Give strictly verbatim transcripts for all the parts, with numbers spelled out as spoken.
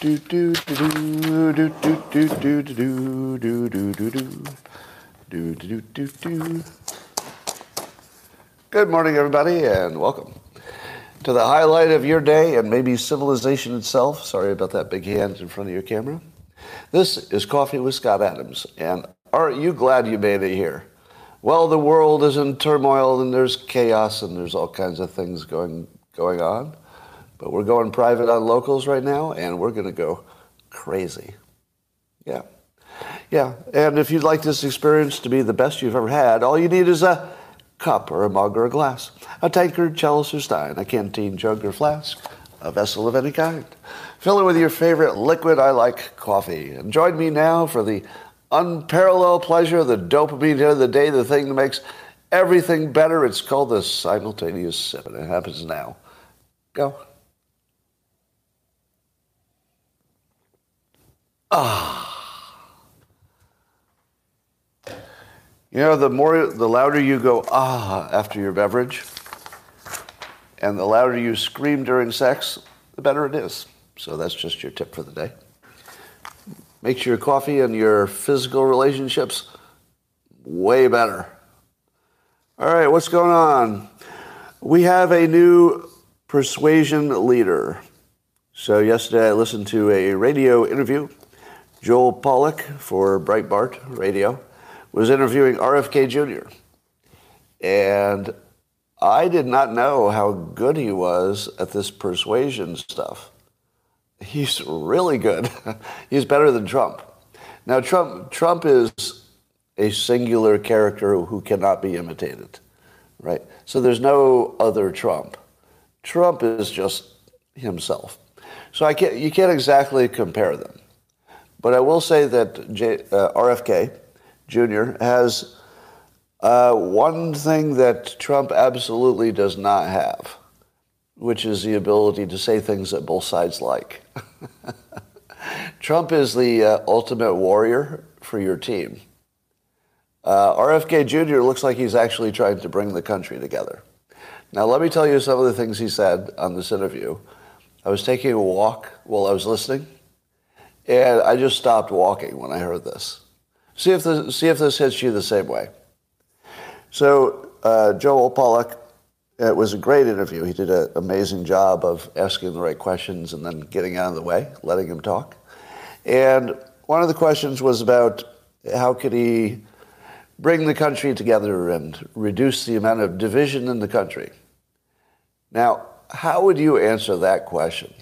Do do do do do do do do do do do do do do do. Good morning, everybody, and welcome to the highlight of your day and maybe civilization itself. Sorry about that big hand in front of your camera. This is Coffee with Scott Adams, and aren't you glad you made it here? Well, the world is in turmoil, and there's chaos, and there's all kinds of things going going on. But we're going private on Locals right now, and we're going to go crazy. Yeah. Yeah. And if you'd like this experience to be the best you've ever had, all you need is a cup or a mug or a glass, a tankard, chalice, or stein, a canteen, jug, or flask, a vessel of any kind. Fill it with your favorite liquid. I like coffee. And join me now for the unparalleled pleasure, the dopamine hit of the day, the thing that makes everything better. It's called the simultaneous sip, and it happens now. Go. Ah. You know, the more, the louder you go, ah, after your beverage, and the louder you scream during sex, the better it is. So that's just your tip for the day. Makes your coffee and your physical relationships way better. All right, what's going on? We have a new persuasion leader. So yesterday I listened to a radio interview. Joel Pollack for Breitbart Radio was interviewing R F K Junior And I did not know how good he was at this persuasion stuff. He's really good. He's better than Trump. Now, Trump Trump is a singular character who cannot be imitated, right? So there's no other Trump. Trump is just himself. So I can't, you can't exactly compare them. But I will say that J, uh, R F K Junior has uh, one thing that Trump absolutely does not have, which is the ability to say things that both sides like. Trump is the uh, ultimate warrior for your team. Uh, R F K Junior looks like he's actually trying to bring the country together. Now, let me tell you some of the things he said on this interview. I was taking a walk while I was listening, and I just stopped walking when I heard this. See if this, see if this hits you the same way. So uh, Joel Pollack, it was a great interview. He did an amazing job of asking the right questions and then getting out of the way, letting him talk. And one of the questions was about how could he bring the country together and reduce the amount of division in the country. Now, how would you answer that question?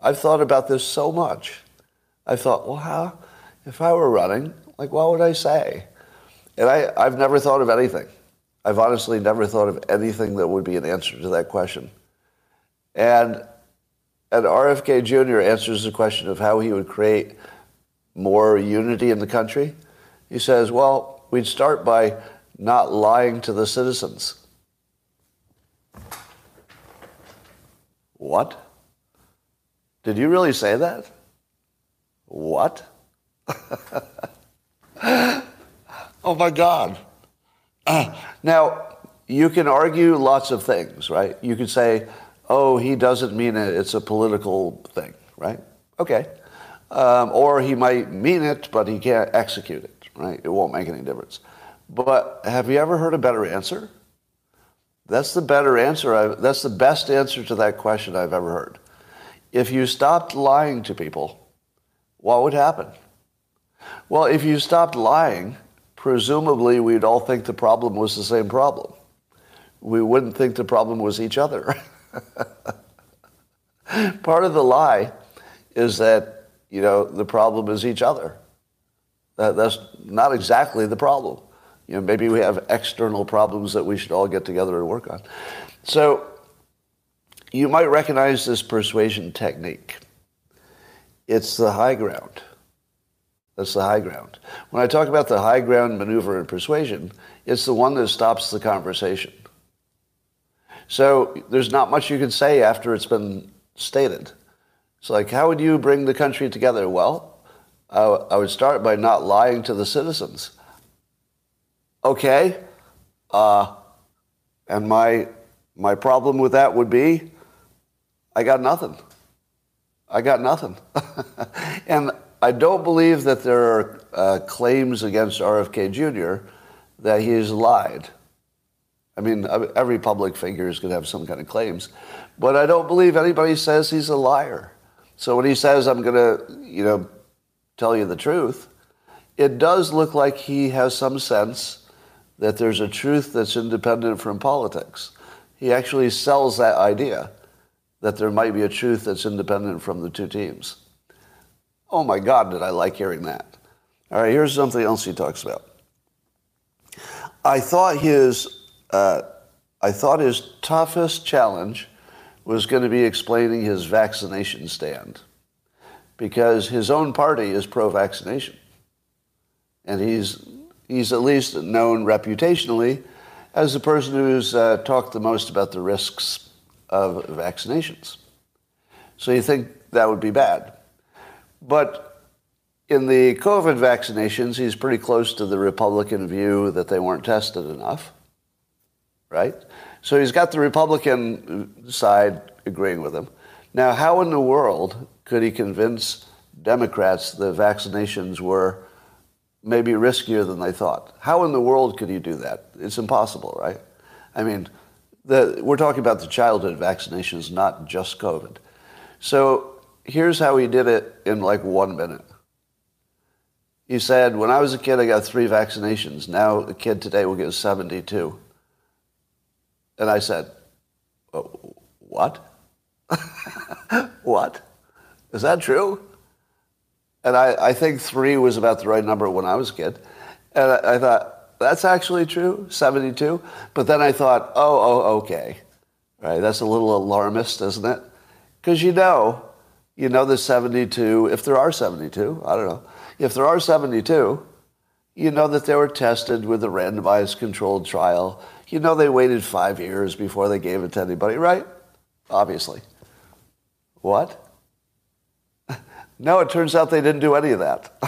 I've thought about this so much. I thought, well, how, if I were running, like, what would I say? And I, I've never thought of anything. I've honestly never thought of anything that would be an answer to that question. And, and R F K Junior answers the question of how he would create more unity in the country. He says, well, we'd start by not lying to the citizens. What? Did you really say that? What? Oh, my God. Uh, now, you can argue lots of things, right? You could say, oh, he doesn't mean it. It's a political thing, right? Okay. Um, or he might mean it, but he can't execute it, right? It won't make any difference. But have you ever heard a better answer? That's the better answer. I've, that's the best answer to that question I've ever heard. If you stopped lying to people, what would happen? Well, if you stopped lying, presumably we'd all think the problem was the same problem. We wouldn't think the problem was each other. Part of the lie is that, you know, the problem is each other. That, that's not exactly the problem. You know, maybe we have external problems that we should all get together and work on. So you might recognize this persuasion technique. It's the high ground. That's the high ground. When I talk about the high ground maneuver in persuasion, it's the one that stops the conversation. So there's not much you can say after it's been stated. It's like, how would you bring the country together? Well, I, w- I would start by not lying to the citizens. Okay. Uh, and my my problem with that would be I got nothing. I got nothing. And I don't believe that there are uh, claims against R F K Junior that he's lied. I mean, every public figure is going to have some kind of claims. But I don't believe anybody says he's a liar. So when he says, I'm going to, you know, tell you the truth, it does look like he has some sense that there's a truth that's independent from politics. He actually sells that idea that there might be a truth that's independent from the two teams. Oh, my God, did I like hearing that. All right, here's something else he talks about. I thought his, uh, I thought his toughest challenge was going to be explaining his vaccination stand, because his own party is pro-vaccination. And he's he's at least known reputationally as the person who's uh, talked the most about the risks of vaccinations. So you think that would be bad. But in the COVID vaccinations, he's pretty close to the Republican view that they weren't tested enough, right? So he's got the Republican side agreeing with him. Now, how in the world could he convince Democrats that vaccinations were maybe riskier than they thought? How in the world could you do that? It's impossible, right? I mean, the, we're talking about the childhood vaccinations, not just COVID. So here's how he did it in like one minute. He said, when I was a kid, I got three vaccinations. Now a kid today will get seventy-two. And I said, what? What? Is that true? And I, I think three was about the right number when I was a kid. And I, I thought, that's actually true, seventy-two? But then I thought, oh, oh, okay. Right, that's a little alarmist, isn't it? Because you know, you know the seventy-two, if there are seventy-two, I don't know. If there are seventy-two, you know that they were tested with a randomized controlled trial. You know they waited five years before they gave it to anybody, right? Obviously. What? No, it turns out they didn't do any of that.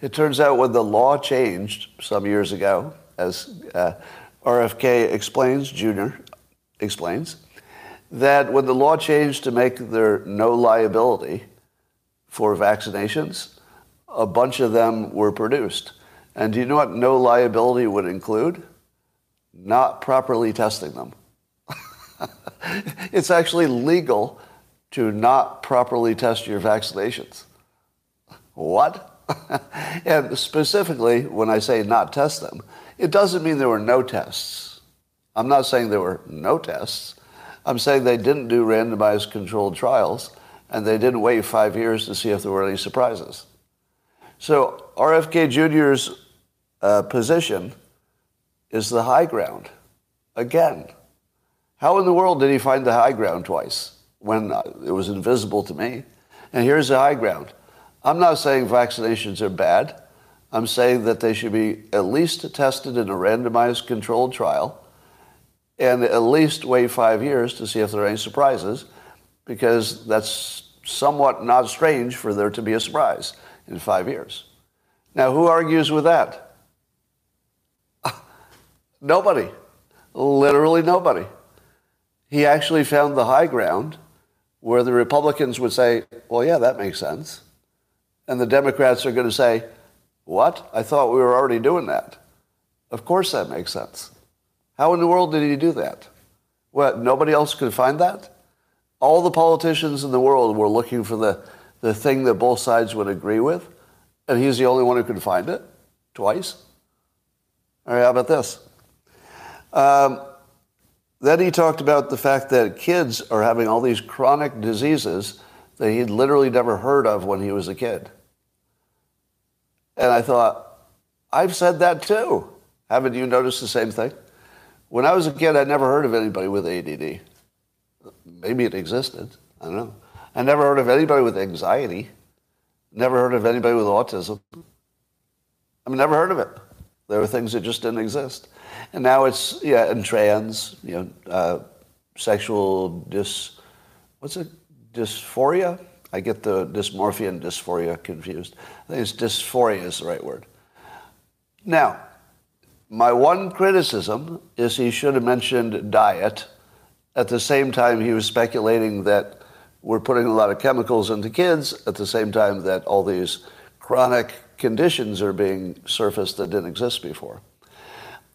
It turns out when the law changed some years ago, as uh, R F K explains, Junior explains, that when the law changed to make there no liability for vaccinations, a bunch of them were produced. And do you know what no liability would include? Not properly testing them. It's actually legal to not properly test your vaccinations. What? And specifically, when I say not test them, it doesn't mean there were no tests. I'm not saying there were no tests. I'm saying they didn't do randomized controlled trials, and they didn't wait five years to see if there were any surprises. So R F K Junior's uh, position is the high ground. Again, how in the world did he find the high ground twice? When it was invisible to me. And here's the high ground. I'm not saying vaccinations are bad. I'm saying that they should be at least tested in a randomized controlled trial and at least wait five years to see if there are any surprises, because that's somewhat not strange for there to be a surprise in five years. Now, who argues with that? Nobody. Literally nobody. He actually found the high ground, where the Republicans would say, well, yeah, that makes sense. And the Democrats are going to say, what? I thought we were already doing that. Of course that makes sense. How in the world did he do that? Well, nobody else could find that? All the politicians in the world were looking for the, the thing that both sides would agree with, and he's the only one who could find it twice? All right, how about this? Um... Then he talked about the fact that kids are having all these chronic diseases that he'd literally never heard of when he was a kid. And I thought, I've said that too. Haven't you noticed the same thing? When I was a kid, I never heard of anybody with A D D. Maybe it existed. I don't know. I never heard of anybody with anxiety. Never heard of anybody with autism. I've never heard of it. There were things that just didn't exist. And now it's, yeah, and trans, you know, uh, sexual dis, what's it, dysphoria? I get the dysmorphia and dysphoria confused. I think it's dysphoria is the right word. Now, my one criticism is he should have mentioned diet at the same time he was speculating that we're putting a lot of chemicals into kids at the same time that all these chronic conditions are being surfaced that didn't exist before.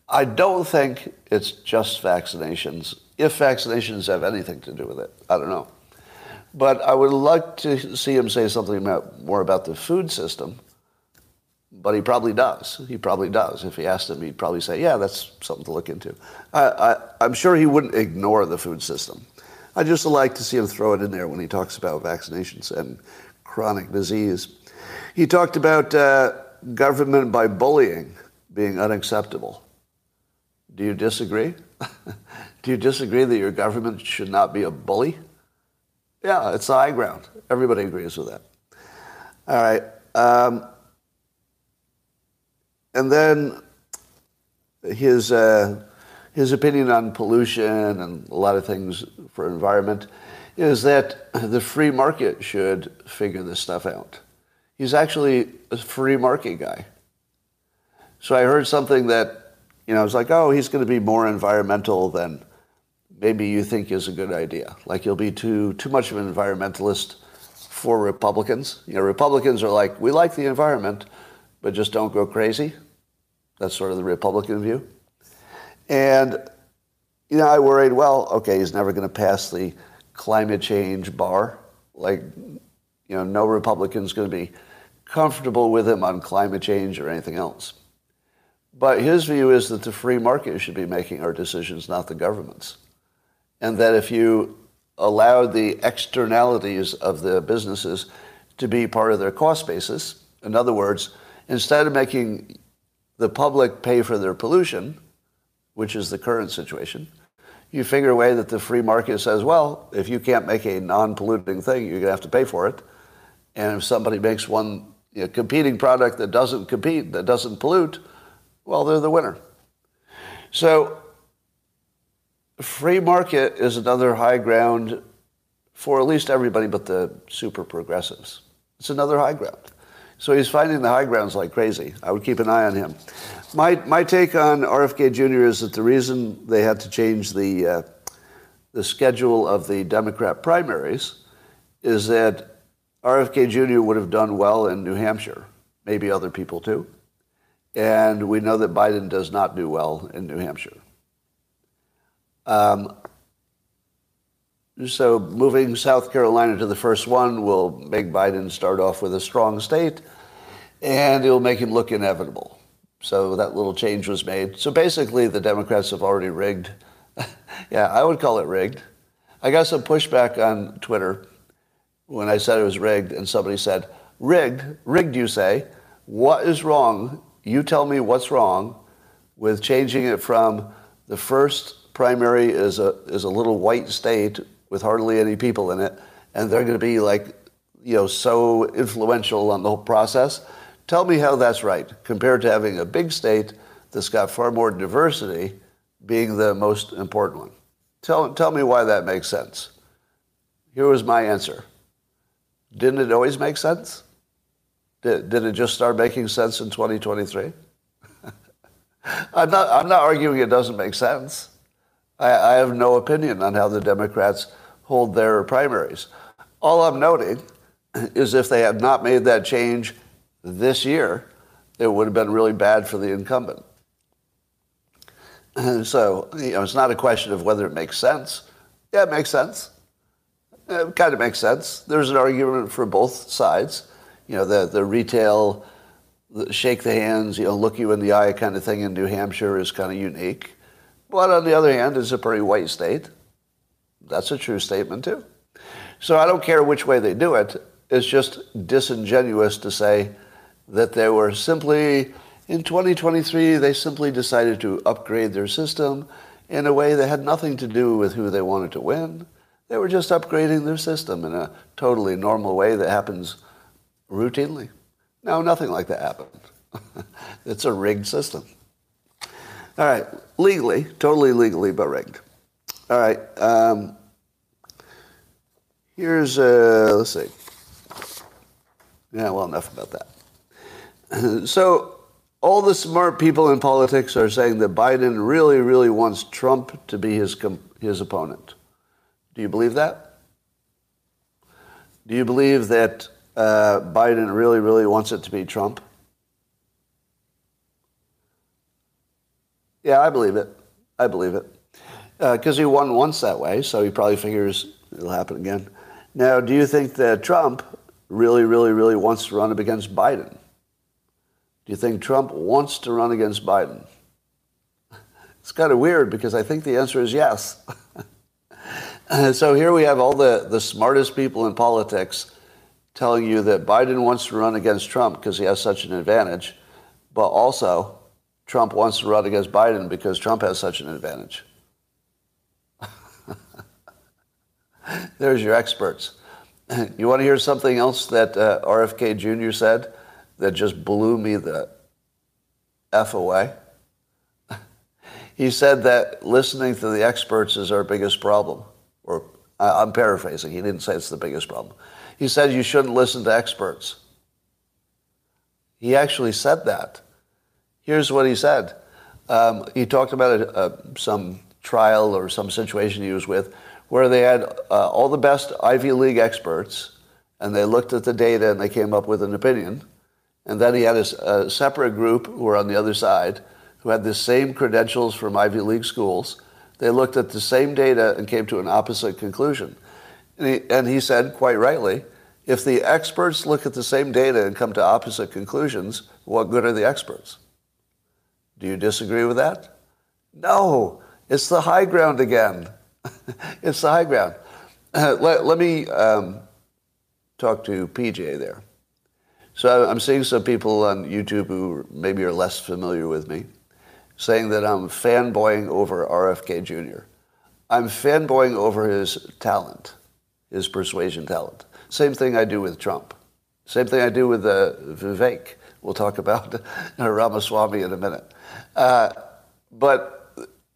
I don't think it's just vaccinations, if vaccinations have anything to do with it. I don't know. But I would like to see him say something about, more about the food system, but he probably does. He probably does. If he asked him, he'd probably say, yeah, that's something to look into. I, I, I'm sure he wouldn't ignore the food system. I just like to see him throw it in there when he talks about vaccinations and chronic disease. He talked about uh, government by bullying being unacceptable. Do you disagree? Do you disagree that your government should not be a bully? Yeah, it's the high ground. Everybody agrees with that. All right. Um, and then his uh, his opinion on pollution and a lot of things for environment is that the free market should figure this stuff out. He's actually a free market guy. So I heard something that, you know, I was like, oh, he's going to be more environmental than maybe you think is a good idea. Like you'll be too too much of an environmentalist for Republicans. You know, Republicans are like, we like the environment, but just don't go crazy. That's sort of the Republican view. And, you know, I worried, well, okay, he's never going to pass the climate change bar. Like, you know, no Republican's going to be comfortable with him on climate change or anything else. But his view is that the free market should be making our decisions, not the government's. And that if you allowed the externalities of the businesses to be part of their cost basis, in other words, instead of making the public pay for their pollution, which is the current situation, you figure a way that the free market says, well, if you can't make a non-polluting thing, you're going to have to pay for it. And if somebody makes one, you know, competing product that doesn't compete, that doesn't pollute, well, they're the winner. So free market is another high ground for at least everybody but the super progressives. It's another high ground. So he's finding the high grounds like crazy. I would keep an eye on him. My my take on R F K Junior is that the reason they had to change the uh, the schedule of the Democrat primaries is that R F K Junior would have done well in New Hampshire, maybe other people too. And we know that Biden does not do well in New Hampshire. Um, so moving South Carolina to the first one will make Biden start off with a strong state, and it will make him look inevitable. So that little change was made. So basically, the Democrats have already rigged. Yeah, I would call it rigged. I got some pushback on Twitter when I said it was rigged, and somebody said, rigged, rigged you say, what is wrong? You tell me what's wrong with changing it from the first primary is a is a little white state with hardly any people in it, and they're going to be like, you know, so influential on the whole process. Tell me how that's right compared to having a big state that's got far more diversity being the most important one. Tell tell me why that makes sense. Here was my answer. Didn't it always make sense? Did did it just start making sense in twenty twenty-three? I'm not I'm not arguing it doesn't make sense. I have no opinion on how the Democrats hold their primaries. All I'm noting is if they had not made that change this year, it would have been really bad for the incumbent. And so, you know, it's not a question of whether it makes sense. Yeah, it makes sense. It kind of makes sense. There's an argument for both sides. You know, the, the retail, the shake the hands, you know, look you in the eye kind of thing in New Hampshire is kind of unique. But on the other hand, it's a pretty white state. That's a true statement, too. So I don't care which way they do it. It's just disingenuous to say that they were simply, in twenty twenty-three, they simply decided to upgrade their system in a way that had nothing to do with who they wanted to win. They were just upgrading their system in a totally normal way that happens routinely. No, nothing like that happened. It's a rigged system. All right, legally, totally legally, but rigged. All right, um, here's, uh, let's see. Yeah, well, enough about that. So all the smart people in politics are saying that Biden really, really wants Trump to be his, his opponent. Do you believe that? Do you believe that uh, Biden really, really wants it to be Trump? Yeah, I believe it. I believe it. Because uh, he won once that way, so he probably figures it'll happen again. Now, do you think that Trump really, really, really wants to run up against Biden? Do you think Trump wants to run against Biden? It's kind of weird because I think the answer is yes. So here we have all the, the smartest people in politics telling you that Biden wants to run against Trump because he has such an advantage, but also Trump wants to run against Biden because Trump has such an advantage. There's your experts. You want to hear something else that uh, R F K Junior said that just blew me the F away? He said that listening to the experts is our biggest problem. Or uh, I'm paraphrasing. He didn't say it's the biggest problem. He said you shouldn't listen to experts. He actually said that. Here's what he said. Um, he talked about a, a, some trial or some situation he was with where they had uh, all the best Ivy League experts, and they looked at the data and they came up with an opinion. And then he had a, a separate group who were on the other side who had the same credentials from Ivy League schools. They looked at the same data and came to an opposite conclusion. And he, and he said, quite rightly, if the experts look at the same data and come to opposite conclusions, what good are the experts? Do you disagree with that? No, it's the high ground again. It's the high ground. Uh, let, let me um, talk to P J there. So I'm seeing some people on YouTube who maybe are less familiar with me saying that I'm fanboying over R F K Junior I'm fanboying over his talent, his persuasion talent. Same thing I do with Trump. Same thing I do with uh, Vivek. We'll talk about Ramaswamy in a minute. Uh, but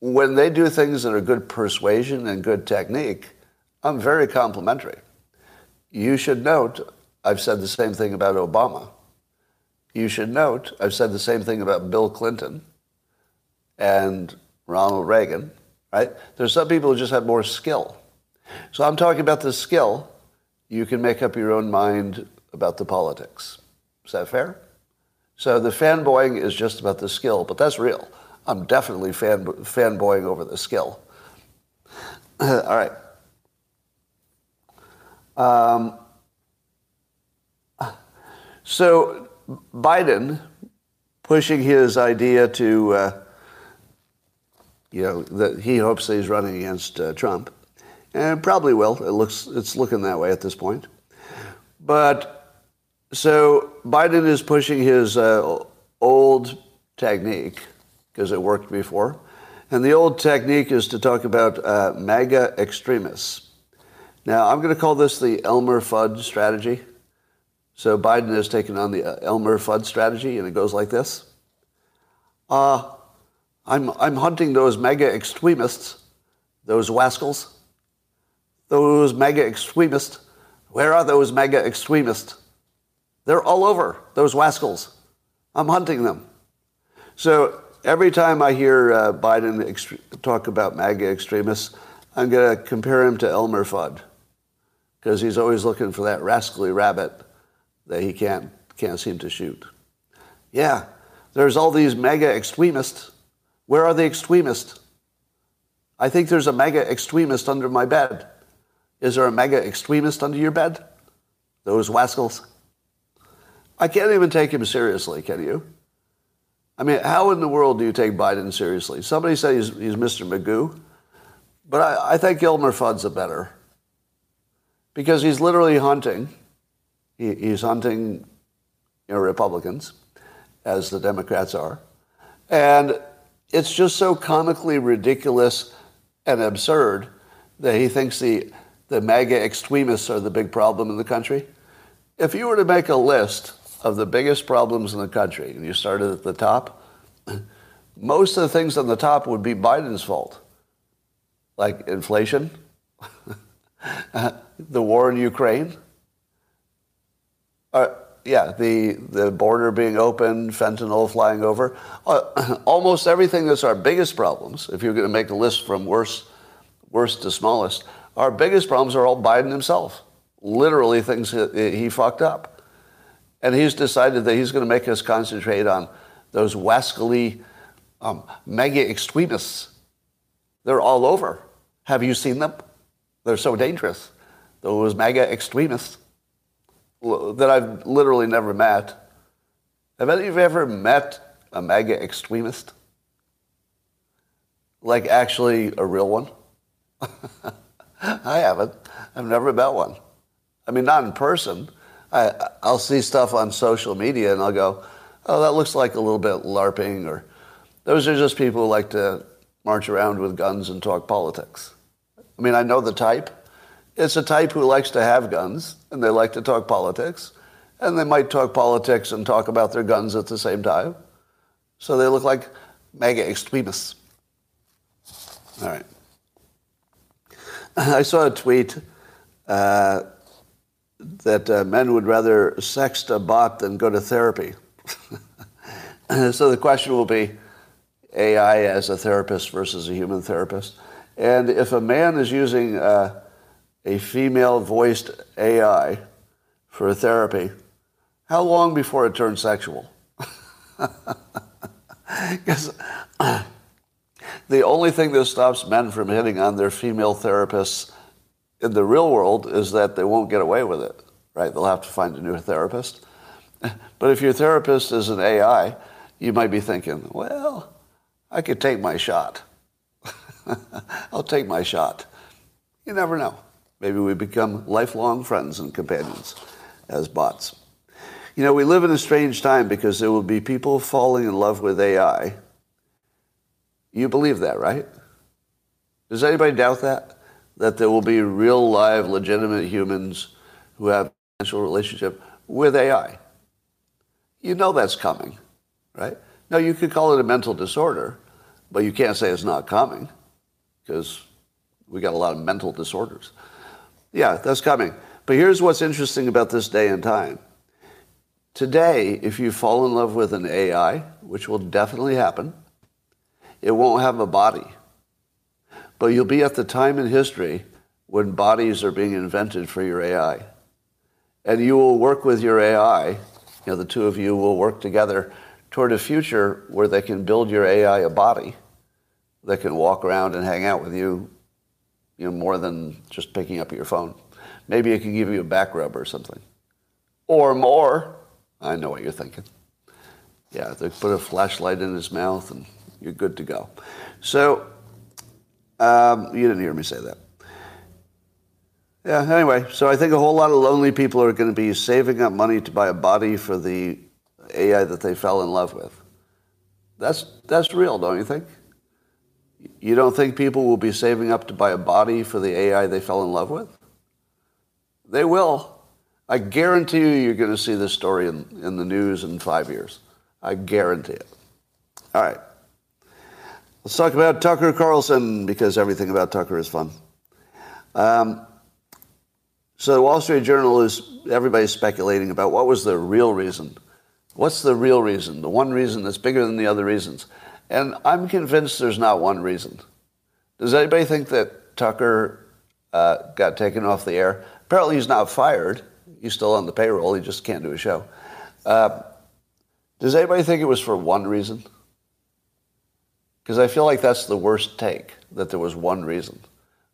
when they do things that are good persuasion and good technique, I'm very complimentary. You should note, I've said the same thing about Obama. You should note, I've said the same thing about Bill Clinton and Ronald Reagan, right? There's some people who just have more skill. So I'm talking about the skill. You can make up your own mind about the politics. Is that fair? So the fanboying is just about the skill, but that's real. I'm definitely fan, fanboying over the skill. All right. Um, so Biden pushing his idea to, uh, you know, that he hopes that he's running against uh, Trump, and probably will. It looks, it's looking that way at this point. But so Biden is pushing his uh, old technique, because it worked before. And the old technique is to talk about uh, MAGA extremists. Now, I'm going to call this the Elmer Fudd strategy. So Biden has taken on the uh, Elmer Fudd strategy, and it goes like this. Uh, I'm, I'm hunting those MAGA extremists, those wascals. Those MAGA extremists. Where are those MAGA extremists? They're all over, those wascals. I'm hunting them. So every time I hear uh, Biden ext- talk about MAGA extremists, I'm going to compare him to Elmer Fudd, because he's always looking for that rascally rabbit that he can't, can't seem to shoot. Yeah, there's all these MAGA extremists. Where are the extremists? I think there's a MAGA extremist under my bed. Is there a MAGA extremist under your bed? Those wascals. I can't even take him seriously, can you? I mean, how in the world do you take Biden seriously? Somebody said he's, he's Mister Magoo, but I, I think Elmer Fudd's a better, because he's literally hunting. He, he's hunting, you know, Republicans, as the Democrats are, and it's just so comically ridiculous and absurd that he thinks the the MAGA extremists are the big problem in the country. If you were to make a list of the biggest problems in the country, and you started at the top, most of the things on the top would be Biden's fault, like inflation, the war in Ukraine, uh, yeah, the, the border being open, fentanyl flying over. Uh, almost everything that's our biggest problems, if you're going to make a list from worst, worst to smallest, our biggest problems are all Biden himself. literally thinks he fucked up. And he's decided that he's going to make us concentrate on those wascally um, mega extremists. They're all over. Have you seen them? They're so dangerous. Those mega extremists that I've literally never met. Have any of you ever met a mega extremist? Like actually a real one? I haven't. I've never met one. I mean, not in person. I, I'll see stuff on social media and I'll go, oh, that looks like a little bit LARPing, or those are just people who like to march around with guns and talk politics. I mean, I know the type. It's a type who likes to have guns and they like to talk politics, and they might talk politics and talk about their guns at the same time. So they look like mega extremists. All right. I saw a tweet uh, that uh, men would rather sext a bot than go to therapy. So the question will be A I as a therapist versus a human therapist. And if a man is using uh, a female-voiced A I for therapy, how long before it turns sexual? Because the only thing that stops men from hitting on their female therapists in the real world is that they won't get away with it, right? They'll have to find a new therapist. But if your therapist is an A I, you might be thinking, well, I could take my shot. I'll take my shot. You never know. Maybe we become lifelong friends and companions as bots. You know, we live in a strange time because there will be people falling in love with A I. You believe that, right? Does anybody doubt that? That there will be real, live, legitimate humans who have a financial relationship with A I. You know that's coming, right? Now, you could call it a mental disorder, but you can't say it's not coming because we got a lot of mental disorders. Yeah, that's coming. But here's what's interesting about this day and time. Today, if you fall in love with an A I, which will definitely happen, it won't have a body. But you'll be at the time in history when bodies are being invented for your A I. And you will work with your A I. You know, the two of you will work together toward a future where they can build your A I a body that can walk around and hang out with you, you know, more than just picking up your phone. Maybe it can give you a back rub or something. Or more. I know what you're thinking. Yeah, they put a flashlight in his mouth and you're good to go. So, um, you didn't hear me say that. Yeah, anyway, so I think a whole lot of lonely people are going to be saving up money to buy a body for the A I that they fell in love with. That's that's real, don't you think? You don't think people will be saving up to buy a body for the A I they fell in love with? They will. I guarantee you you're going to see this story in, in the news in five years. I guarantee it. All right. Let's talk about Tucker Carlson, because everything about Tucker is fun. Um, so the Wall Street Journal is, everybody's speculating about what was the real reason. What's the real reason? The one reason that's bigger than the other reasons. And I'm convinced there's not one reason. Does anybody think that Tucker uh, got taken off the air? Apparently he's not fired. He's still on the payroll. He just can't do a show. Uh, does anybody think it was for one reason? Because I feel like that's the worst take, that there was one reason.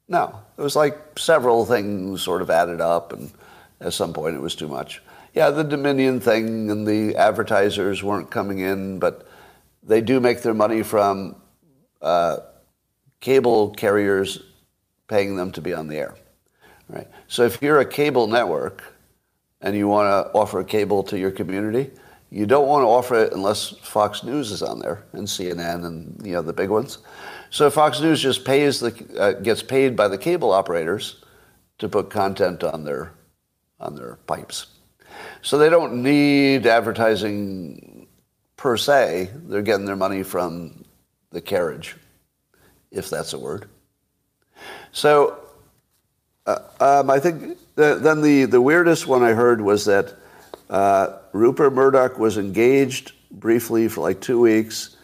No, it was like several things sort of added up, and at some point it was too much. Yeah, the Dominion thing and the advertisers weren't coming in, but they do make their money from uh, cable carriers paying them to be on the air. Right? So if you're a cable network and you want to offer cable to your community, you don't want to offer it unless Fox News is on there, and C N N and, you know, the big ones. So Fox News just pays the uh, gets paid by the cable operators to put content on their on their pipes. So they don't need advertising per se. They're getting their money from the carriage, if that's a word. So uh, um, I think the, then the, the weirdest one I heard was that uh, Rupert Murdoch was engaged briefly for like two weeks,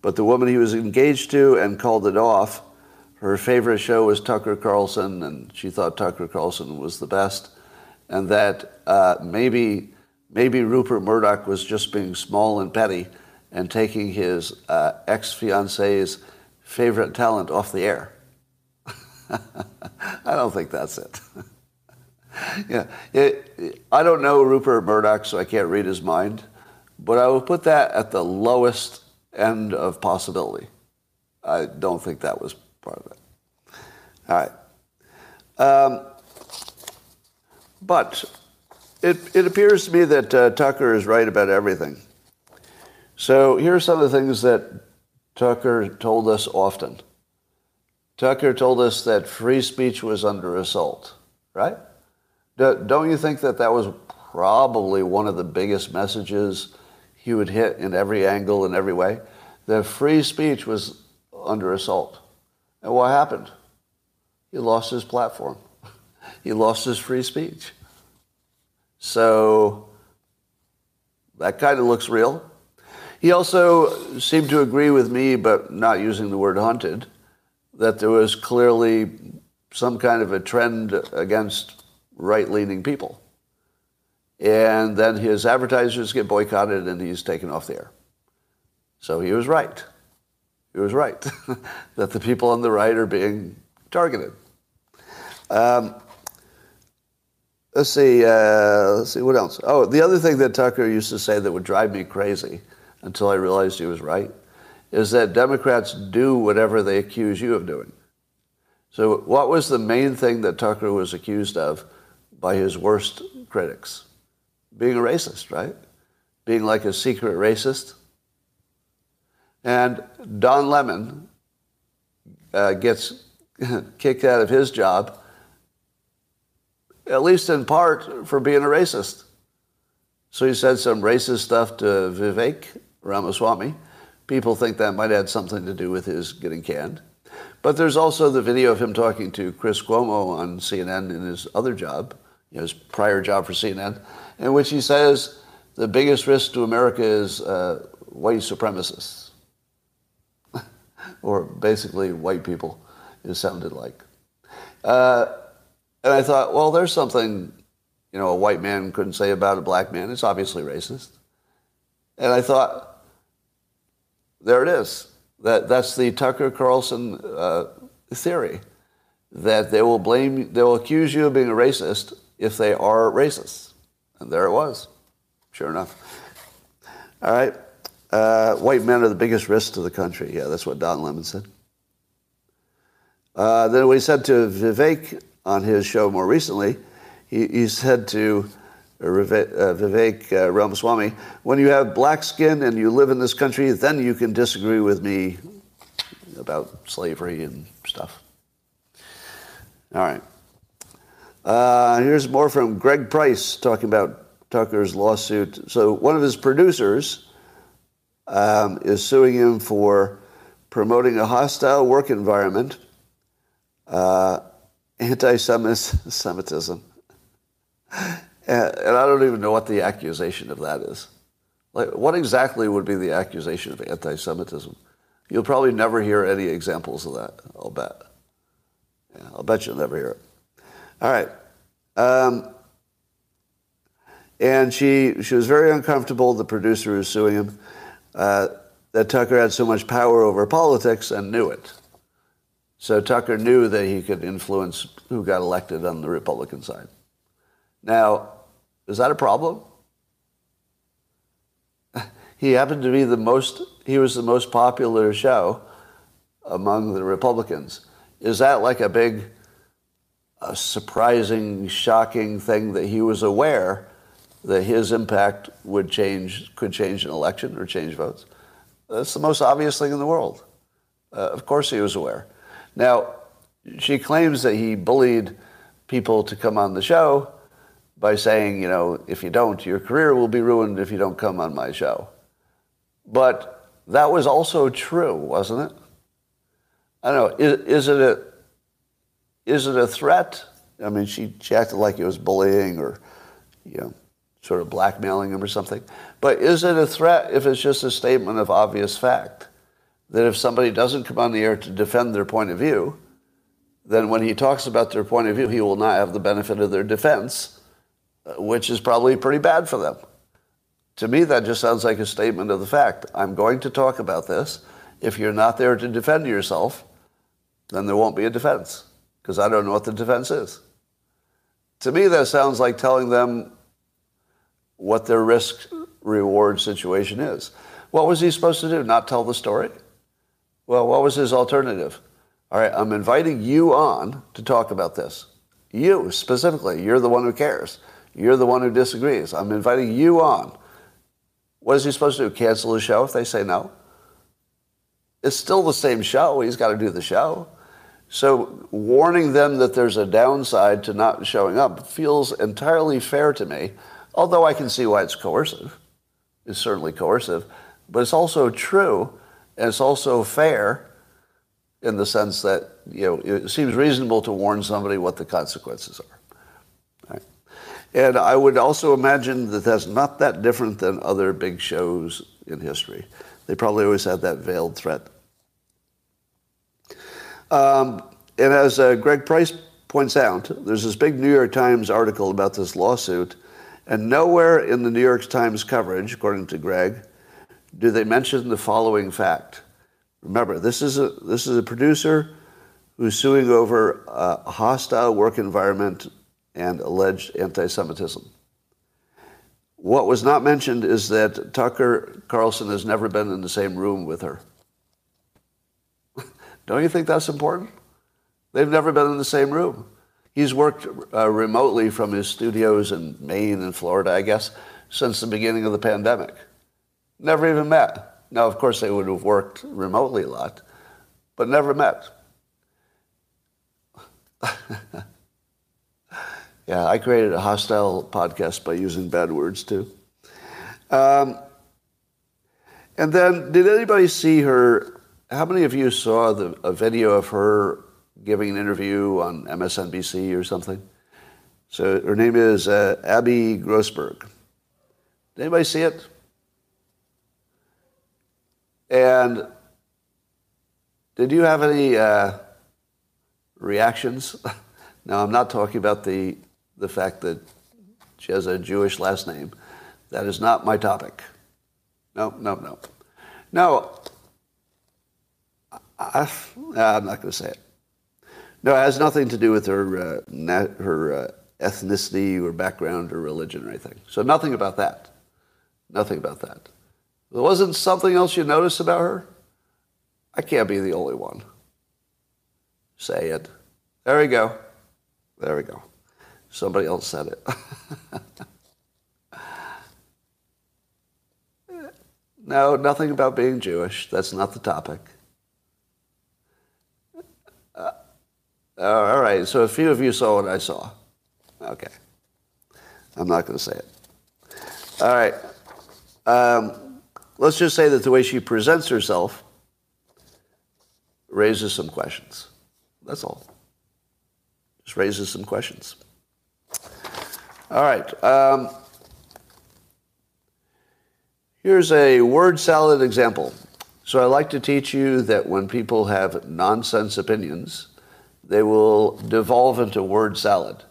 but the woman he was engaged to and called it off, her favorite show was Tucker Carlson, and she thought Tucker Carlson was the best. and that uh, maybe maybe Rupert Murdoch was just being small and petty and taking his uh, ex-fiance's favorite talent off the air. I don't think that's it. yeah, it, it, I don't know Rupert Murdoch, so I can't read his mind, but I would put that at the lowest end of possibility. I don't think that was part of it. All right. Um, but it, it appears to me that uh, Tucker is right about everything. So here are some of the things that Tucker told us often. Tucker told us that free speech was under assault, right? Don't you think that that was probably one of the biggest messages he would hit in every angle and every way? That free speech was under assault. And what happened? He lost his platform. He lost his free speech. So that kind of looks real. He also seemed to agree with me, but not using the word hunted, that there was clearly some kind of a trend against right-leaning people. And then his advertisers get boycotted and he's taken off the air. So he was right. He was right that the people on the right are being targeted. Um, let's see. Uh, let's see what else. Oh, the other thing that Tucker used to say that would drive me crazy until I realized he was right is that Democrats do whatever they accuse you of doing. So what was the main thing that Tucker was accused of by his worst critics? Being a racist, right? Being like a secret racist. And Don Lemon uh, gets kicked out of his job, at least in part, for being a racist. So he said some racist stuff to Vivek Ramaswamy. People think that might have something to do with his getting canned. But there's also the video of him talking to Chris Cuomo on C N N in his other job, you know, his prior job for C N N, in which he says the biggest risk to America is uh, white supremacists, or basically white people, it sounded like. Uh, and I thought, well, there's something, you know, a white man couldn't say about a black man. It's obviously racist. And I thought, there it is. That that's the Tucker Carlson uh, theory, that they will blame, they will accuse you of being a racist if they are racists. And there it was, sure enough. All right, uh, white men are the biggest risk to the country. Yeah, that's what Don Lemon said. Uh, then we said to Vivek on his show more recently, he, he said to uh, Vivek uh, Ramaswamy, when you have black skin and you live in this country, then you can disagree with me about slavery and stuff. All right. Uh, here's more from Greg Price talking about Tucker's lawsuit. So one of his producers um, is suing him for promoting a hostile work environment, uh, anti-Semitism. and, and I don't even know what the accusation of that is. Like, what exactly would be the accusation of anti-Semitism? You'll probably never hear any examples of that, I'll bet. Yeah, I'll bet you'll never hear it. All right. Um, and she she was very uncomfortable, the producer who was suing him, uh, that Tucker had so much power over politics and knew it. So Tucker knew that he could influence who got elected on the Republican side. Now, is that a problem? He happened to be the most, he was the most popular show among the Republicans. Is that like a big... a surprising, shocking thing that he was aware that his impact would change, could change an election or change votes? That's the most obvious thing in the world. Uh, of course he was aware. Now, she claims that he bullied people to come on the show by saying, you know, if you don't, your career will be ruined if you don't come on my show. But that was also true, wasn't it? I don't know. Is, is it a... Is it a threat? I mean, she, she acted like it was bullying or, you know, sort of blackmailing him or something. But is it a threat if it's just a statement of obvious fact? That if somebody doesn't come on the air to defend their point of view, then when he talks about their point of view, he will not have the benefit of their defense which is probably pretty bad for them. To me, that just sounds like a statement of the fact. I'm going to talk about this. If you're not there to defend yourself, then there won't be a defense, because I don't know what the defense is. To me, that sounds like telling them what their risk-reward situation is. What was he supposed to do, not tell the story? Well, what was his alternative? All right, I'm inviting you on to talk about this. You, specifically. You're the one who cares. You're the one who disagrees. I'm inviting you on. What is he supposed to do, cancel the show if they say no? It's still the same show. He's got to do the show. So warning them that there's a downside to not showing up feels entirely fair to me, although I can see why it's coercive. It's certainly coercive, but it's also true, and it's also fair in the sense that, you know, it seems reasonable to warn somebody what the consequences are. Right? And I would also imagine that that's not that different than other big shows in history. They probably always had that veiled threat. Um, and as uh, Greg Price points out, there's this big New York Times article about this lawsuit, and nowhere in the New York Times coverage, according to Greg, do they mention the following fact. Remember, this is a this is a producer who's suing over a hostile work environment and alleged anti-Semitism. What was not mentioned is that Tucker Carlson has never been in the same room with her. Don't you think that's important? They've never been in the same room. He's worked uh, remotely from his studios in Maine and Florida, I guess, since the beginning of the pandemic. Never even met. Now, of course, they would have worked remotely a lot, but never met. Yeah, I created a hostile podcast by using bad words, too. Um, and then, did anybody see her... How many of you saw the, a video of her giving an interview on M S N B C or something? So her name is uh, Abby Grossberg. Did anybody see it? And did you have any uh, reactions? Now, I'm not talking about the the fact that she has a Jewish last name. That is not my topic. No, no, no. No. I, I'm not going to say it. No, it has nothing to do with her uh, na- her uh, ethnicity or background or religion or anything. So nothing about that. Nothing about that. There wasn't something else you noticed about her? I can't be the only one. Say it. There we go. There we go. Somebody else said it. No, nothing about being Jewish. That's not the topic. Uh, all right, so a few of you saw what I saw. Okay. I'm not going to say it. All right. Um, let's just say that the way she presents herself raises some questions. That's all. Just raises some questions. All right. Um, here's a word salad example. So I like to teach you that when people have nonsense opinions, they will devolve into word salad,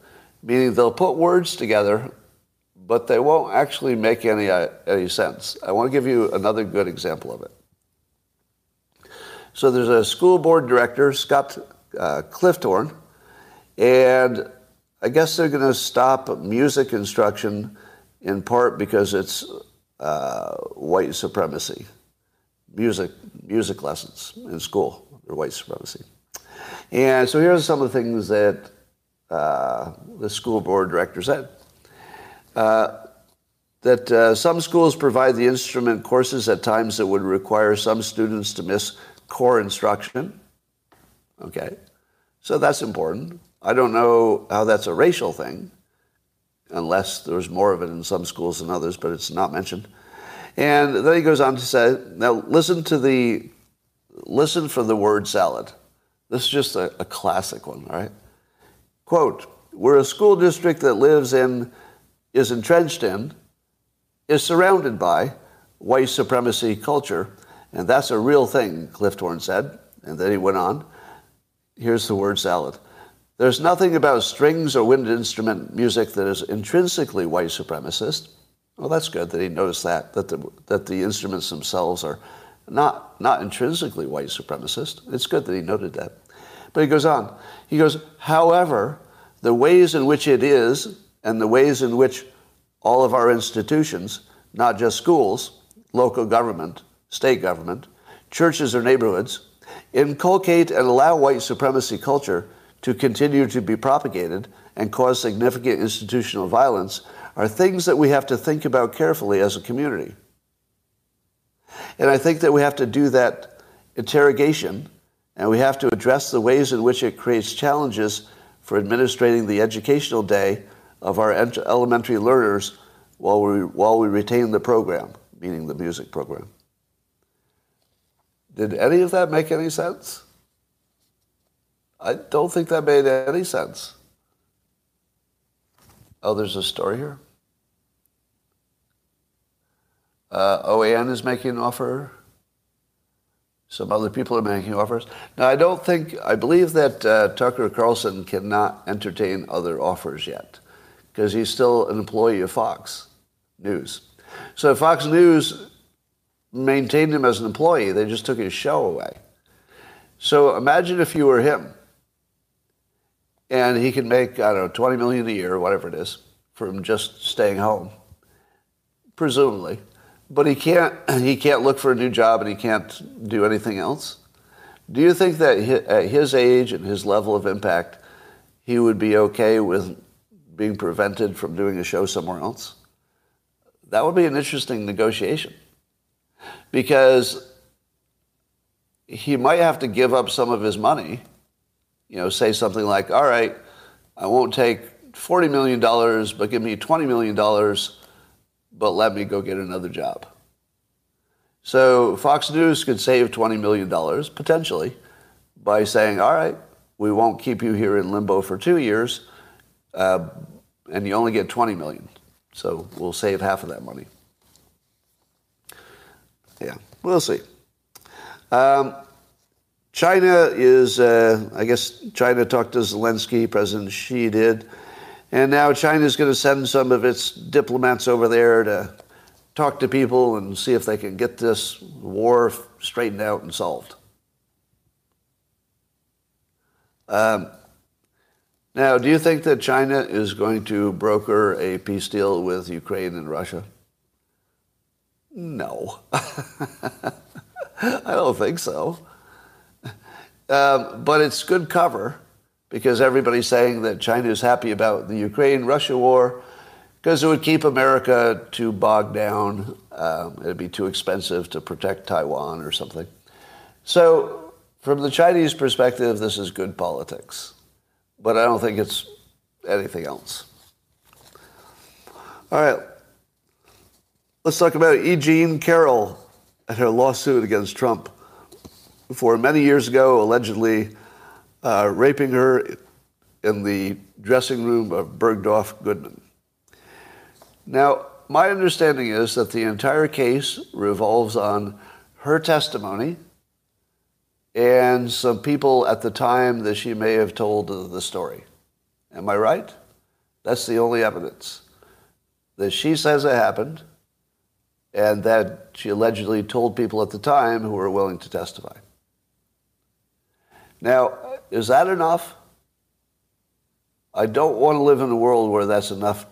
meaning they'll put words together, but they won't actually make any uh, any sense. I want to give you another good example of it. So there's a school board director, Scott uh, Clifthorn, and I guess they're going to stop music instruction in part because it's uh, white supremacy. Music, music lessons in school are white supremacy. And so here's some of the things that uh, the school board director said. Uh, that uh, some schools provide the instrument courses at times that would require some students to miss core instruction. Okay. So that's important. I don't know how that's a racial thing, unless there's more of it in some schools than others, but it's not mentioned. And then he goes on to say, now listen to the, listen for the word salad. This is just a, a classic one, all right? Quote, we're a school district that lives in, is entrenched in, is surrounded by white supremacy culture, and that's a real thing, Clifthorn said. And then he went on. Here's the word salad. There's nothing about strings or wind instrument music that is intrinsically white supremacist. Well, that's good that he noticed that, that the, that the instruments themselves are not, not intrinsically white supremacist. It's good that he noted that. But he goes on. He goes, however, the ways in which it is and the ways in which all of our institutions, not just schools, local government, state government, churches or neighborhoods, inculcate and allow white supremacy culture to continue to be propagated and cause significant institutional violence are things that we have to think about carefully as a community. And I think that we have to do that interrogation, and we have to address the ways in which it creates challenges for administrating the educational day of our elementary learners while we while we retain the program, meaning the music program. Did any of that make any sense? I don't think that made any sense. Oh, there's a story here. Uh, O A N is making an offer. Some other people are making offers. Now, I don't think, I believe that uh, Tucker Carlson cannot entertain other offers yet because he's still an employee of Fox News. So Fox News maintained him as an employee. They just took his show away. So imagine if you were him and he can make, I don't know, twenty million dollars a year, whatever it is, from just staying home, presumably. But he can't he can't look for a new job and he can't do anything else. Do you think that at his age and his level of impact, he would be okay with being prevented from doing a show somewhere else? That would be an interesting negotiation because he might have to give up some of his money, you know, say something like, all right, I won't take forty million dollars, but give me twenty million dollars, but let me go get another job. So Fox News could save twenty million dollars, potentially, by saying, all right, we won't keep you here in limbo for two years, uh, and you only get twenty million dollars. So we'll save half of that money. Yeah, we'll see. Um, China is, uh, I guess China talked to Zelensky, President Xi did, and now China's going to send some of its diplomats over there to talk to people and see if they can get this war straightened out and solved. Um, now, do you think that China is going to broker a peace deal with Ukraine and Russia? No. I don't think so. Um, but it's good cover because everybody's saying that China is happy about the Ukraine-Russia war because it would keep America too bogged down. Um, it'd be too expensive to protect Taiwan or something. So from the Chinese perspective, this is good politics. But I don't think it's anything else. All right. Let's talk about E. Jean Carroll and her lawsuit against Trump for many years ago, allegedly uh, raping her in the dressing room of Bergdorf Goodman. Now, my understanding is that the entire case revolves on her testimony and some people at the time that she may have told the story. Am I right? That's the only evidence. That she says it happened, and that she allegedly told people at the time who were willing to testify. Now, is that enough? I don't want to live in a world where that's enough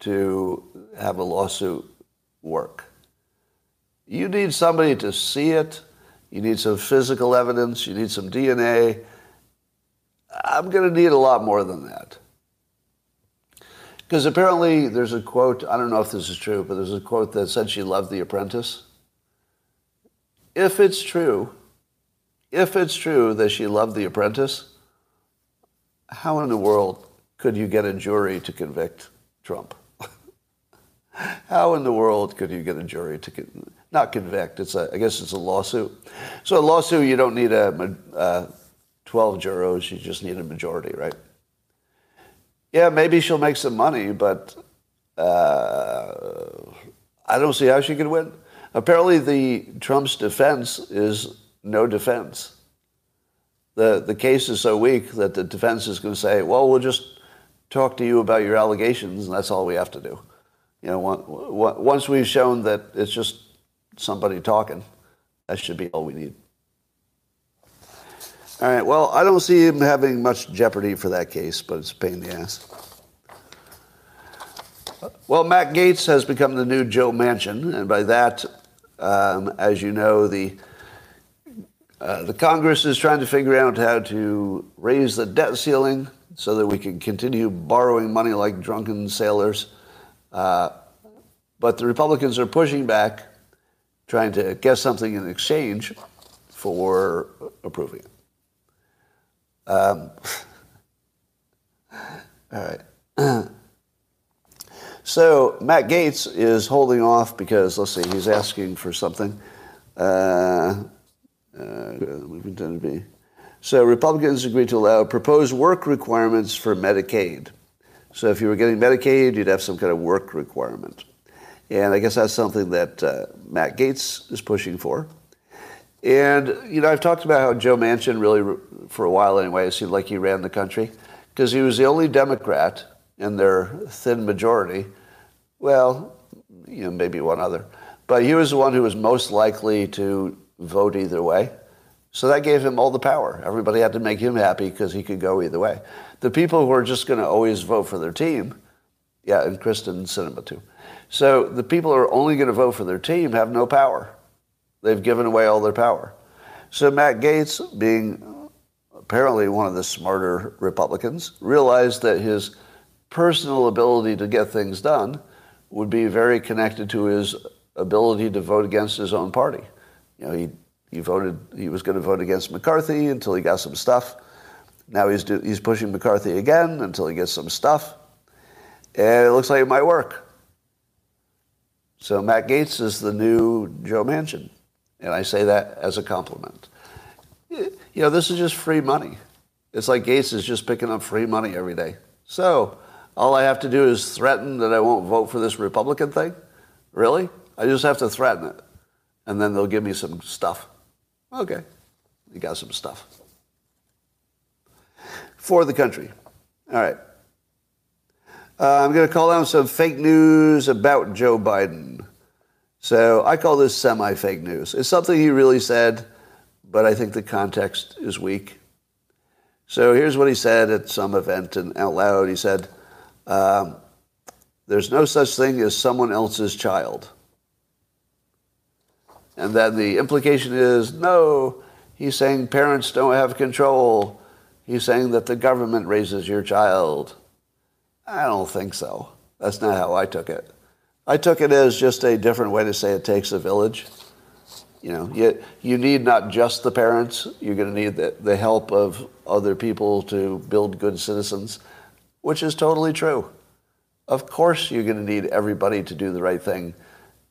to have a lawsuit work. You need somebody to see it. You need some physical evidence. You need some D N A. I'm going to need a lot more than that. Because apparently there's a quote, I don't know if this is true, but there's a quote that said she loved The Apprentice. If it's true, if it's true that she loved The Apprentice, how in the world could you get a jury to convict Trump? How in the world could you get a jury to, con- not convict, it's a, I guess it's a lawsuit. So a lawsuit, you don't need a, a twelve jurors, you just need a majority, right? Yeah, maybe she'll make some money, but uh, I don't see how she could win. Apparently, the Trump's defense is no defense. the the case is so weak that the defense is going to say, well, we'll just talk to you about your allegations, and that's all we have to do. You know, once we've shown that it's just somebody talking, that should be all we need. All right, well, I don't see him having much jeopardy for that case, but it's a pain in the ass. Well, Matt Gaetz has become the new Joe Manchin, and by that, um, as you know, the uh, the Congress is trying to figure out how to raise the debt ceiling so that we can continue borrowing money like drunken sailors. Uh, but the Republicans are pushing back, trying to get something in exchange for approving it. Um, all right. So Matt Gaetz is holding off because, let's see, he's asking for something. Uh, uh, so Republicans agreed to allow proposed work requirements for Medicaid. So if you were getting Medicaid, you'd have some kind of work requirement. And I guess that's something that uh, Matt Gaetz is pushing for. And, you know, I've talked about how Joe Manchin really, for a while anyway, it seemed like he ran the country because he was the only Democrat in their thin majority. Well, you know, maybe one other. But he was the one who was most likely to vote either way. So that gave him all the power. Everybody had to make him happy because he could go either way. The people who are just going to always vote for their team, yeah, and Kristen Sinema too. So the people who are only going to vote for their team have no power. They've given away all their power. So Matt Gaetz, being apparently one of the smarter Republicans, realized that his personal ability to get things done would be very connected to his ability to vote against his own party. You know, he he voted he was going to vote against McCarthy until he got some stuff. Now he's do, he's pushing McCarthy again until he gets some stuff, and it looks like it might work. So Matt Gaetz is the new Joe Manchin, and I say that as a compliment. You know, this is just free money. It's like Gaetz is just picking up free money every day. So all I have to do is threaten that I won't vote for this Republican thing? Really? I just have to threaten it, and then they'll give me some stuff. Okay, you got some stuff. For the country. All right. Uh, I'm going to call out some fake news about Joe Biden. So I call this semi-fake news. It's something he really said, but I think the context is weak. So here's what he said at some event and out loud. He said, um, there's no such thing as someone else's child. And then the implication is, no, he's saying parents don't have control. He's saying that the government raises your child. I don't think so. That's not how I took it. I took it as just a different way to say it takes a village. You know, you, you need not just the parents. You're going to need the, the help of other people to build good citizens, which is totally true. Of course you're going to need everybody to do the right thing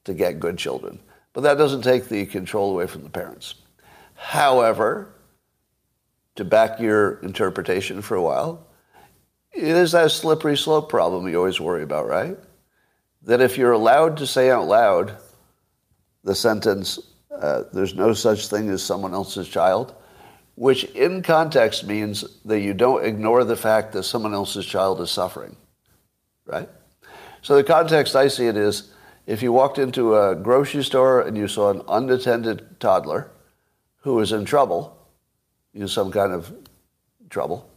to get good children. But that doesn't take the control away from the parents. However, to back your interpretation for a while, it is that slippery slope problem you always worry about, right? That if you're allowed to say out loud the sentence, uh, there's no such thing as someone else's child, which in context means that you don't ignore the fact that someone else's child is suffering, right? So the context I see it is, if you walked into a grocery store and you saw an unattended toddler who was in trouble, in some kind of trouble,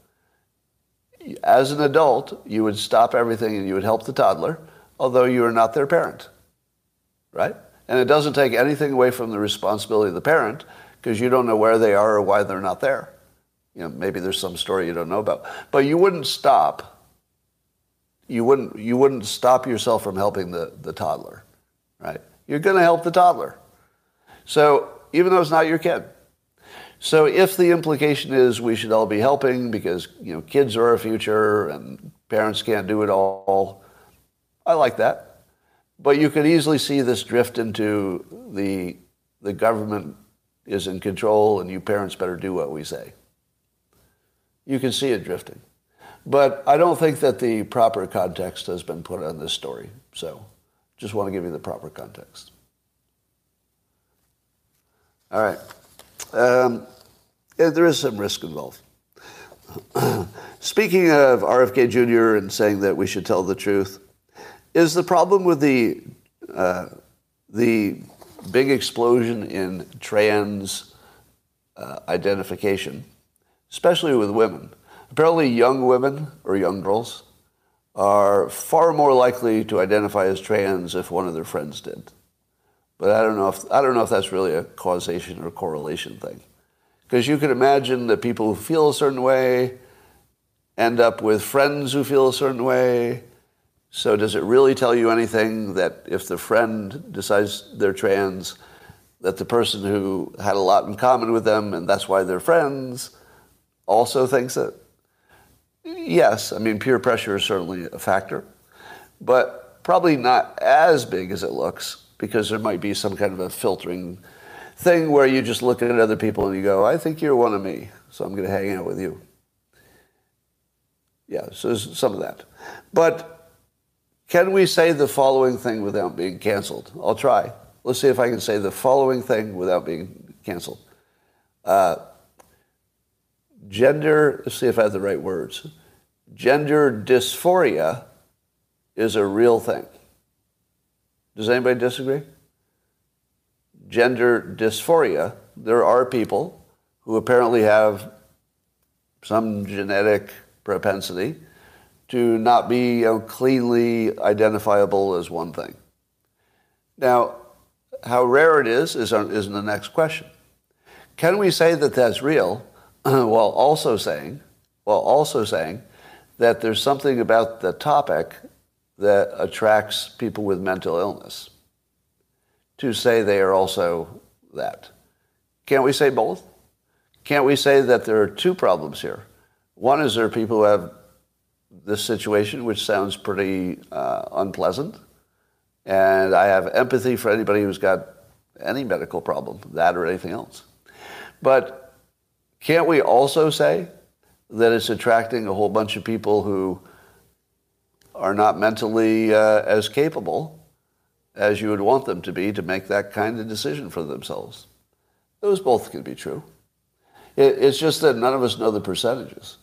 as an adult, you would stop everything and you would help the toddler, although you are not their parent, right? And it doesn't take anything away from the responsibility of the parent because you don't know where they are or why they're not there. You know, maybe there's some story you don't know about. But you wouldn't stop. You wouldn't you wouldn't stop yourself from helping the, the toddler, right? You're going to help the toddler. So even though it's not your kid. So if the implication is we should all be helping because, you know, kids are our future and parents can't do it all, I like that. But you could easily see this drift into the the government is in control and you parents better do what we say. You can see it drifting. But I don't think that the proper context has been put on this story. So just want to give you the proper context. All right. Um, there is some risk involved. Speaking of R F K Junior and saying that we should tell the truth, is the problem with the uh, the big explosion in trans uh, identification, especially with women? Apparently young women or young girls are far more likely to identify as trans if one of their friends did. But I don't know if I don't know if that's really a causation or correlation thing. Because you could imagine that people who feel a certain way end up with friends who feel a certain way. So does it really tell you anything that if the friend decides they're trans, that the person who had a lot in common with them and that's why they're friends also thinks it? Yes, I mean, peer pressure is certainly a factor, but probably not as big as it looks, because there might be some kind of a filtering thing where you just look at other people and you go, I think you're one of me, so I'm going to hang out with you. Yeah, so there's some of that. But can we say the following thing without being canceled? I'll try. Let's see if I can say the following thing without being canceled. Uh, Gender, let's see if I have the right words. Gender dysphoria is a real thing. Does anybody disagree? Gender dysphoria, there are people who apparently have some genetic propensity to not be, you know, cleanly identifiable as one thing. Now, how rare it is is, is the next question. Can we say that that's real? While also saying, while also saying that there's something about the topic that attracts people with mental illness to say they are also that. Can't we say both? Can't we say that there are two problems here? One is there are people who have this situation, which sounds pretty uh, unpleasant, and I have empathy for anybody who's got any medical problem, that or anything else. But can't we also say that it's attracting a whole bunch of people who are not mentally uh, as capable as you would want them to be to make that kind of decision for themselves? Those both could be true. It, it's just that none of us know the percentages.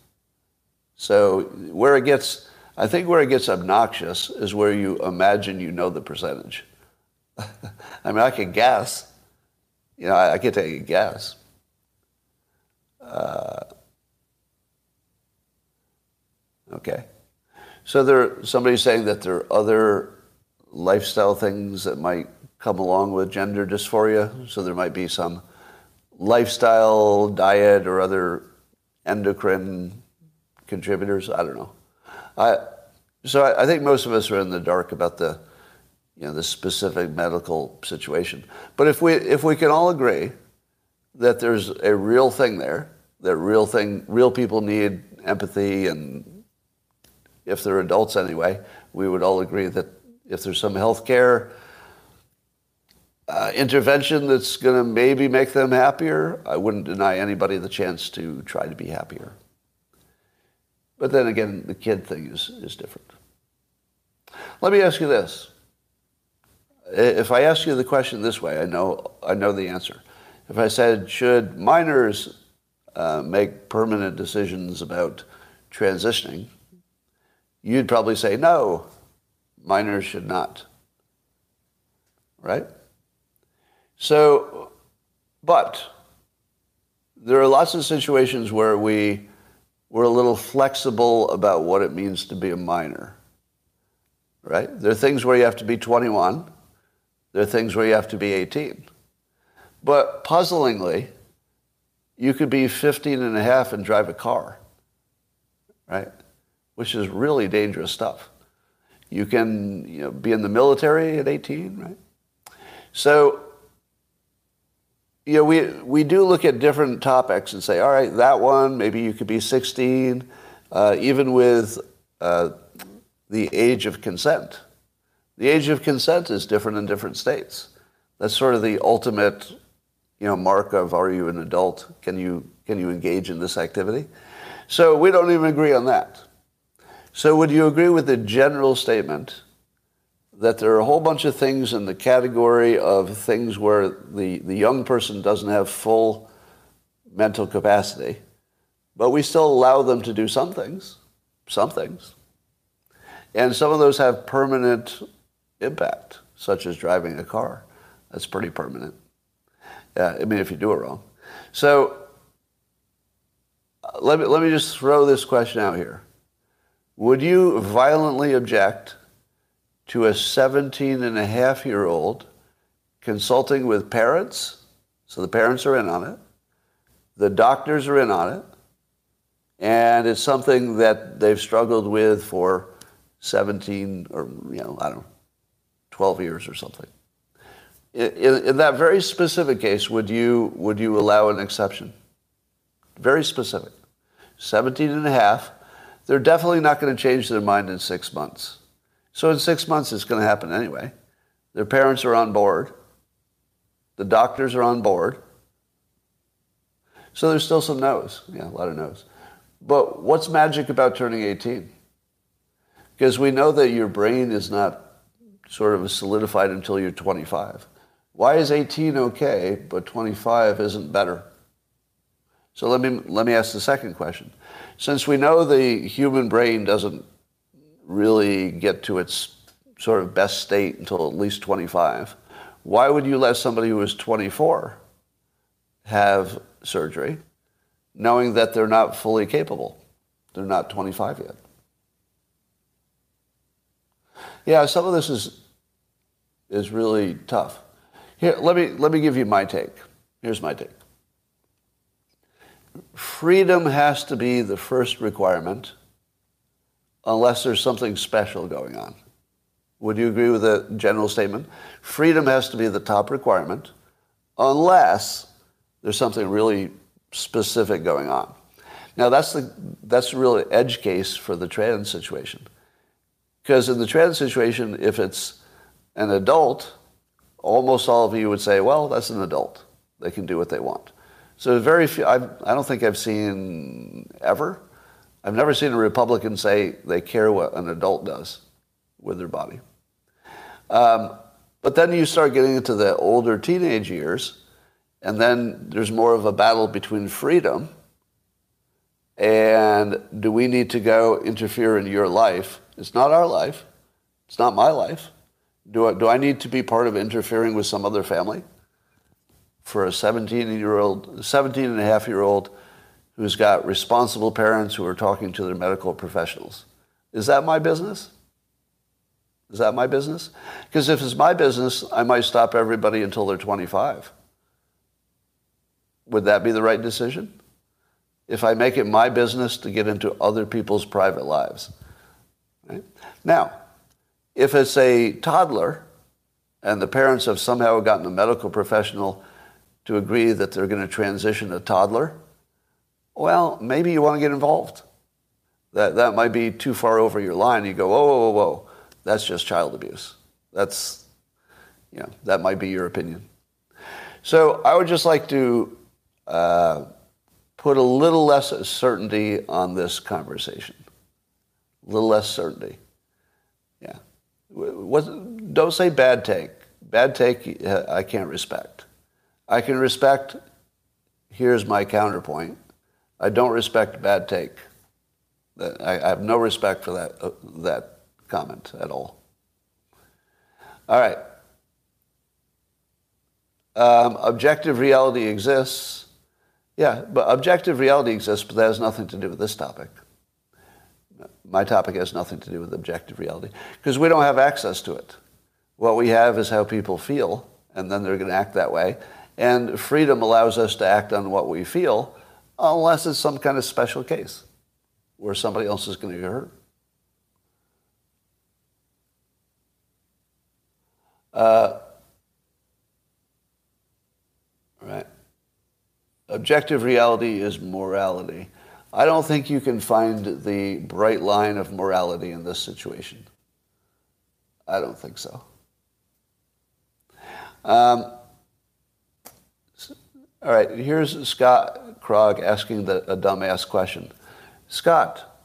So where it gets, I think where it gets obnoxious is where you imagine you know the percentage. I mean, I can guess. You know, I, I can take a guess. Uh, okay. So there, somebody's saying that there are other lifestyle things that might come along with gender dysphoria. So there might be some lifestyle, diet, or other endocrine contributors. I don't know. I so I, I think most of us are in the dark about the, you know, the specific medical situation. But if we if we can all agree that there's a real thing there, that real thing, real people need empathy, and if they're adults anyway, we would all agree that if there's some healthcare uh, intervention that's going to maybe make them happier, I wouldn't deny anybody the chance to try to be happier. But then again, the kid thing is, is different. Let me ask you this. If I ask you the question this way, I know I know the answer. If I said, should minors uh, make permanent decisions about transitioning, you'd probably say, no, minors should not. Right? So, but there are lots of situations where we, we're a little flexible about what it means to be a minor. Right? There are things where you have to be twenty-one. There are things where you have to be eighteen. But puzzlingly, you could be fifteen and a half and drive a car, right? Which is really dangerous stuff. You can, you know, be in the military at eighteen, right? So, you know, we, we do look at different topics and say, all right, that one, maybe you could be sixteen, uh, even with uh, the age of consent. The age of consent is different in different states. That's sort of the ultimate, you know, mark of, are you an adult? Can you can you engage in this activity? So we don't even agree on that. So would you agree with the general statement that there are a whole bunch of things in the category of things where the, the young person doesn't have full mental capacity, but we still allow them to do some things, some things. And some of those have permanent impact, such as driving a car. That's pretty permanent. Uh, I mean, if you do it wrong. So let me, let me just throw this question out here. Would you violently object to a seventeen and a half year old consulting with parents? So the parents are in on it. The doctors are in on it. And it's something that they've struggled with for seventeen or, you know, I don't know, twelve years or something. In, in that very specific case, would you would you allow an exception? Very specific. seventeen and a half. They're definitely not going to change their mind in six months. So in six months, it's going to happen anyway. Their parents are on board. The doctors are on board. So there's still some no's. Yeah, a lot of no's. But what's magic about turning eighteen? Because we know that your brain is not sort of solidified until you're twenty-five. Why is eighteen okay, but twenty-five isn't better? So let me let me ask the second question. Since we know the human brain doesn't really get to its sort of best state until at least twenty-five, why would you let somebody who is twenty-four have surgery, knowing that they're not fully capable? They're not twenty-five yet. Yeah, some of this is is really tough. Here, let me let me give you my take. Here's my take. Freedom has to be the first requirement unless there's something special going on. Would you agree with that general statement? Freedom has to be the top requirement unless there's something really specific going on. Now, that's the that's the real edge case for the trans situation. Because in the trans situation, if it's an adult, almost all of you would say, well, that's an adult. They can do what they want. So very few, I've, I don't think I've seen ever, I've never seen a Republican say they care what an adult does with their body. Um, but then you start getting into the older teenage years, and then there's more of a battle between freedom and do we need to go interfere in your life? It's not our life. It's not my life. Do I, do I need to be part of interfering with some other family for a seventeen-year-old, seventeen and a half year old who's got responsible parents who are talking to their medical professionals? Is that my business? Is that my business? Because if it's my business, I might stop everybody until they're twenty-five. Would that be the right decision? If I make it my business to get into other people's private lives. Right? Now, if it's a toddler and the parents have somehow gotten a medical professional to agree that they're going to transition a toddler, well, maybe you want to get involved. That that might be too far over your line. You go, whoa, whoa, whoa, whoa. That's just child abuse. That's, you know, that might be your opinion. So I would just like to uh, put a little less certainty on this conversation. A little less certainty. Yeah. What, don't say bad take. Bad take, I can't respect. I can respect, here's my counterpoint. I don't respect bad take. I have no respect for that, uh, that comment at all. All right. Um, objective reality exists. Yeah, but objective reality exists, but that has nothing to do with this topic. My topic has nothing to do with objective reality because we don't have access to it. What we have is how people feel, and then they're going to act that way. And freedom allows us to act on what we feel unless it's some kind of special case where somebody else is going to get hurt. Uh, right. Objective reality is morality. I don't think you can find the bright line of morality in this situation. I don't think so. Um, all right, here's Scott Krog asking the, a dumbass question. Scott,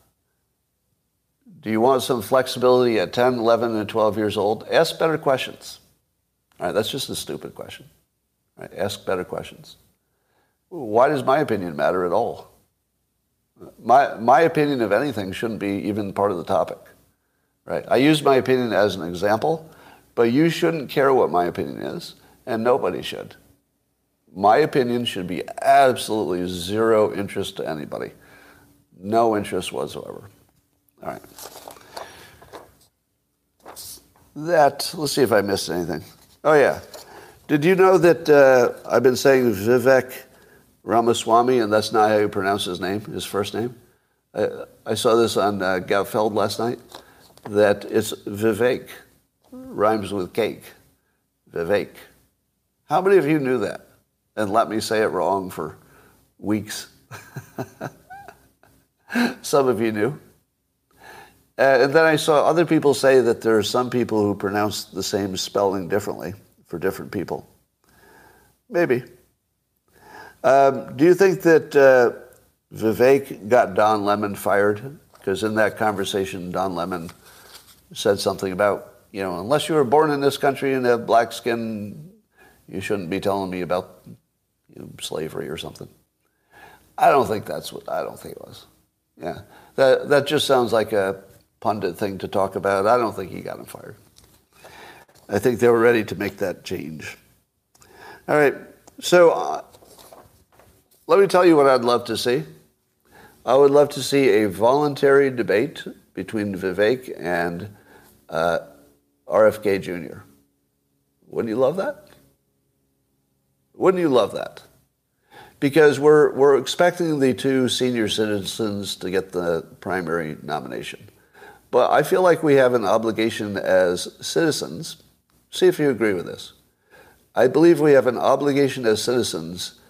do you want some flexibility at ten, eleven, and twelve years old? Ask better questions. All right, that's just a stupid question. All right, ask better questions. why does my opinion matter at all? My my opinion of anything shouldn't be even part of the topic, right? I use my opinion as an example, but you shouldn't care what my opinion is, and nobody should. My opinion should be absolutely zero interest to anybody. No interest whatsoever. All right. That, let's see if I missed anything. Oh, yeah. Did you know that uh, I've been saying Vivek Ramaswamy, and that's not how you pronounce his name, his first name? I, I saw this on uh, Gutfeld last night, that it's Vivek, rhymes with cake. Vivek. How many of you knew that? And let me say it wrong for weeks. Some of you knew. Uh, and then I saw other people say that there are some people who pronounce the same spelling differently for different people. Maybe. Um, do you think that uh, Vivek got Don Lemon fired? Because in that conversation, Don Lemon said something about, you know, unless you were born in this country and have black skin, you shouldn't be telling me about, you know, slavery or something. I don't think that's what, I don't think it was. Yeah, that that just sounds like a pundit thing to talk about. I don't think he got him fired. I think they were ready to make that change. All right, so uh, let me tell you what I'd love to see. I would love to see a voluntary debate between Vivek and uh, R F K Junior Wouldn't you love that? Wouldn't you love that? Because we're we're expecting the two senior citizens to get the primary nomination. But I feel like we have an obligation as citizens. See if you agree with this. I believe we have an obligation as citizens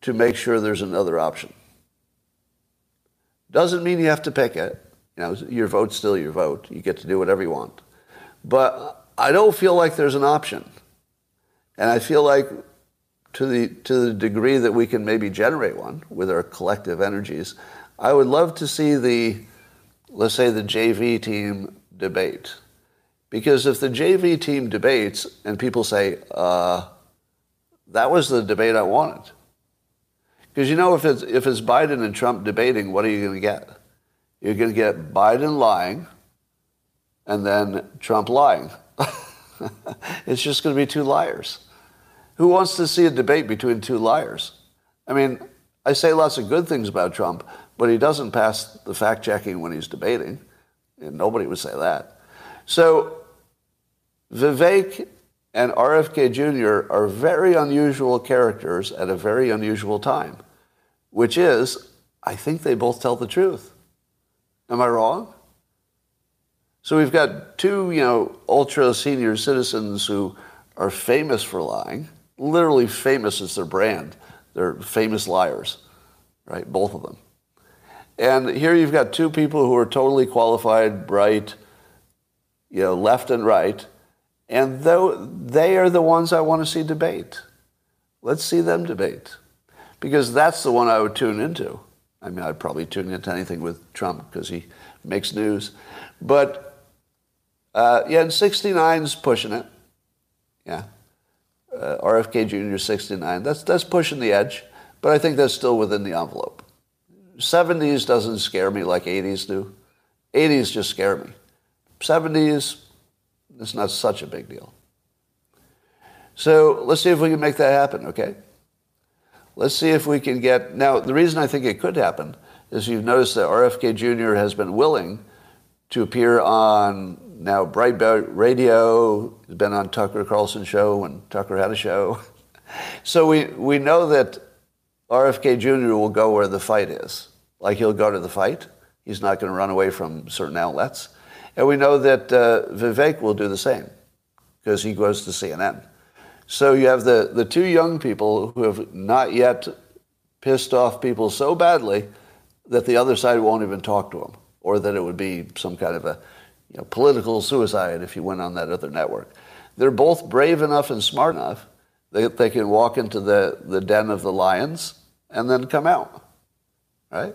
to make sure there's another option. Doesn't mean you have to pick it. You know, your vote's still your vote. You get to do whatever you want. But I don't feel like there's an option. And I feel like to the to the degree that we can maybe generate one with our collective energies, I would love to see the, let's say, the J V team debate. Because if the J V team debates and people say, uh, that was the debate I wanted. Because, you know, if it's, if it's Biden and Trump debating, what are you going to get? You're going to get Biden lying and then Trump lying. It's just going to be two liars. Who wants to see a debate between two liars? I mean, I say lots of good things about Trump, but he doesn't pass the fact-checking when he's debating. And nobody would say that. So Vivek and R F K Junior are very unusual characters at a very unusual time, which is, I think they both tell the truth. Am I wrong? So we've got two, you know, ultra-senior citizens who are famous for lying. Literally famous is their brand. They're famous liars, right? Both of them. And here you've got two people who are totally qualified, bright, you know, left and right. And though they are the ones I want to see debate. Let's see them debate. Because that's the one I would tune into. I mean, I'd probably tune into anything with Trump because he makes news. But, uh, yeah, and sixty-nine's pushing it. Yeah. Uh, R F K Junior, sixty-nine. That's that's pushing the edge, but I think that's still within the envelope. seventies doesn't scare me like eighties do. eighties just scare me. seventies, it's not such a big deal. So let's see if we can make that happen, okay? Let's see if we can get... Now, the reason I think it could happen is you've noticed that R F K Junior has been willing to appear on... Now, Breitbart Radio has been on Tucker Carlson show when Tucker had a show. So we, we know that R F K Junior will go where the fight is. Like, he'll go to the fight. He's not going to run away from certain outlets. And we know that uh, Vivek will do the same because he goes to C N N. So you have the, the two young people who have not yet pissed off people so badly that the other side won't even talk to them, or that it would be some kind of a... You know, political suicide if you went on that other network. They're both brave enough and smart enough that they can walk into the, the den of the lions and then come out, right?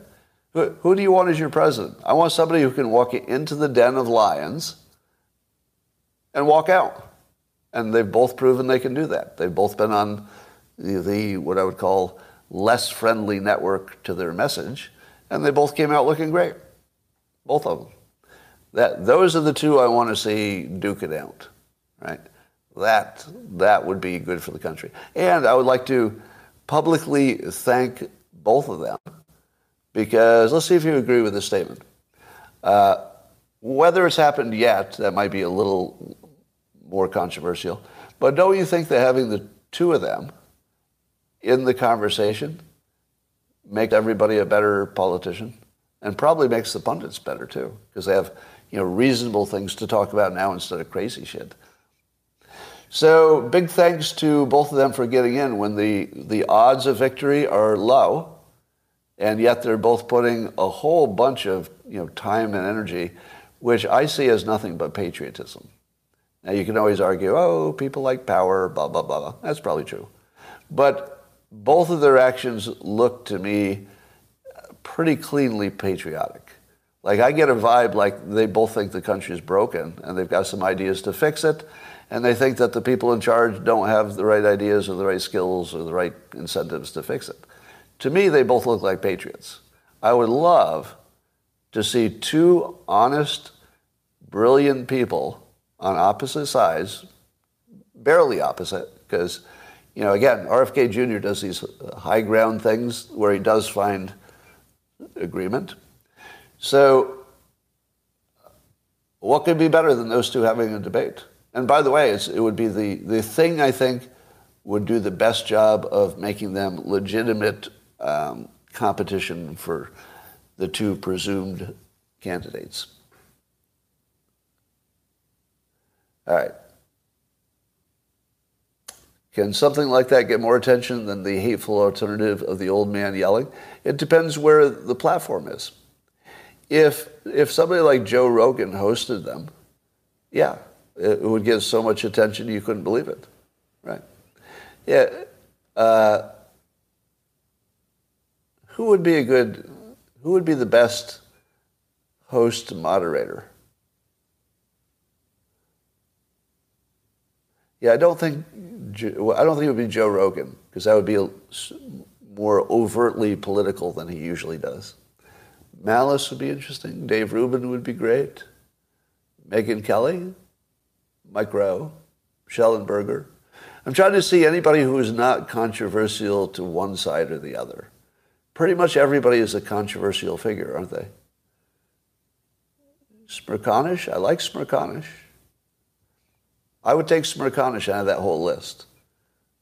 Who, who do you want as your president? I want somebody who can walk into the den of lions and walk out. And they've both proven they can do that. They've both been on the, the what I would call less friendly network to their message, and they both came out looking great, both of them. That, those are the two I want to see duke it out, right? That, that would be good for the country. And I would like to publicly thank both of them, because let's see if you agree with this statement. Uh, whether it's happened yet, that might be a little more controversial, but don't you think that having the two of them in the conversation makes everybody a better politician? And probably makes the pundits better, too, because they have, you know, reasonable things to talk about now instead of crazy shit. So big thanks to both of them for getting in when the, the odds of victory are low, and yet they're both putting a whole bunch of, you know, time and energy, which I see as nothing but patriotism. Now, you can always argue, oh, people like power, blah, blah, blah, blah. That's probably true. But both of their actions look to me pretty cleanly patriotic. Like, I get a vibe like they both think the country's broken and they've got some ideas to fix it, and they think that the people in charge don't have the right ideas or the right skills or the right incentives to fix it. To me, they both look like patriots. I would love to see two honest, brilliant people on opposite sides, barely opposite, because, you know, again, R F K Junior does these high ground things where he does find agreement. So what could be better than those two having a debate? And by the way, it's, it would be the, the thing I think would do the best job of making them legitimate um, competition for the two presumed candidates. All right. Can something like that get more attention than the hateful alternative of the old man yelling? It depends where the platform is. If if somebody like Joe Rogan hosted them, yeah, it would get so much attention you couldn't believe it, right? Yeah. Uh, who would be a good, who would be the best host moderator? Yeah, I don't think I don't think it would be Joe Rogan, because that would be more overtly political than he usually does. Malice would be interesting. Dave Rubin would be great. Megyn Kelly, Mike Rowe, Schellenberger. I'm trying to see anybody who is not controversial to one side or the other. Pretty much everybody is a controversial figure, aren't they? Smerconish. I like Smerconish. I would take Smerconish out of that whole list.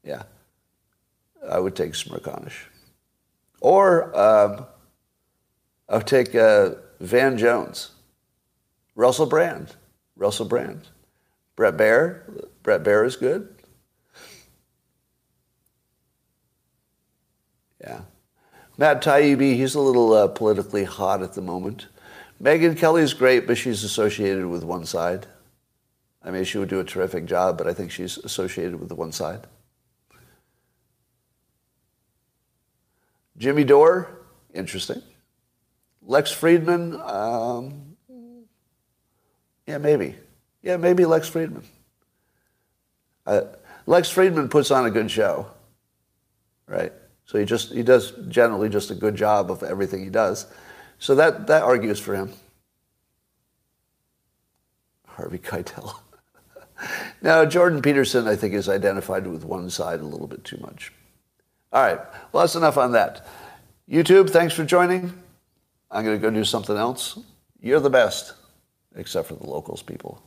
Yeah. I would take Smerconish. Or um, I would take uh, Van Jones, Russell Brand, Russell Brand. Brett Baer, Brett Baer is good. Yeah. Matt Taibbi, he's a little uh, politically hot at the moment. Megyn Kelly is great, but she's associated with one side. I mean, she would do a terrific job, but I think she's associated with the one side. Jimmy Dore, interesting. Lex Friedman, um, yeah, maybe. Yeah, maybe Lex Friedman. Uh, Lex Friedman puts on a good show, right? So he just he does generally just a good job of everything he does. So that, that argues for him. Harvey Keitel. Now, Jordan Peterson, I think, is identified with one side a little bit too much. All right. Well, that's enough on that. YouTube, thanks for joining. I'm going to go do something else. You're the best, except for the Locals people.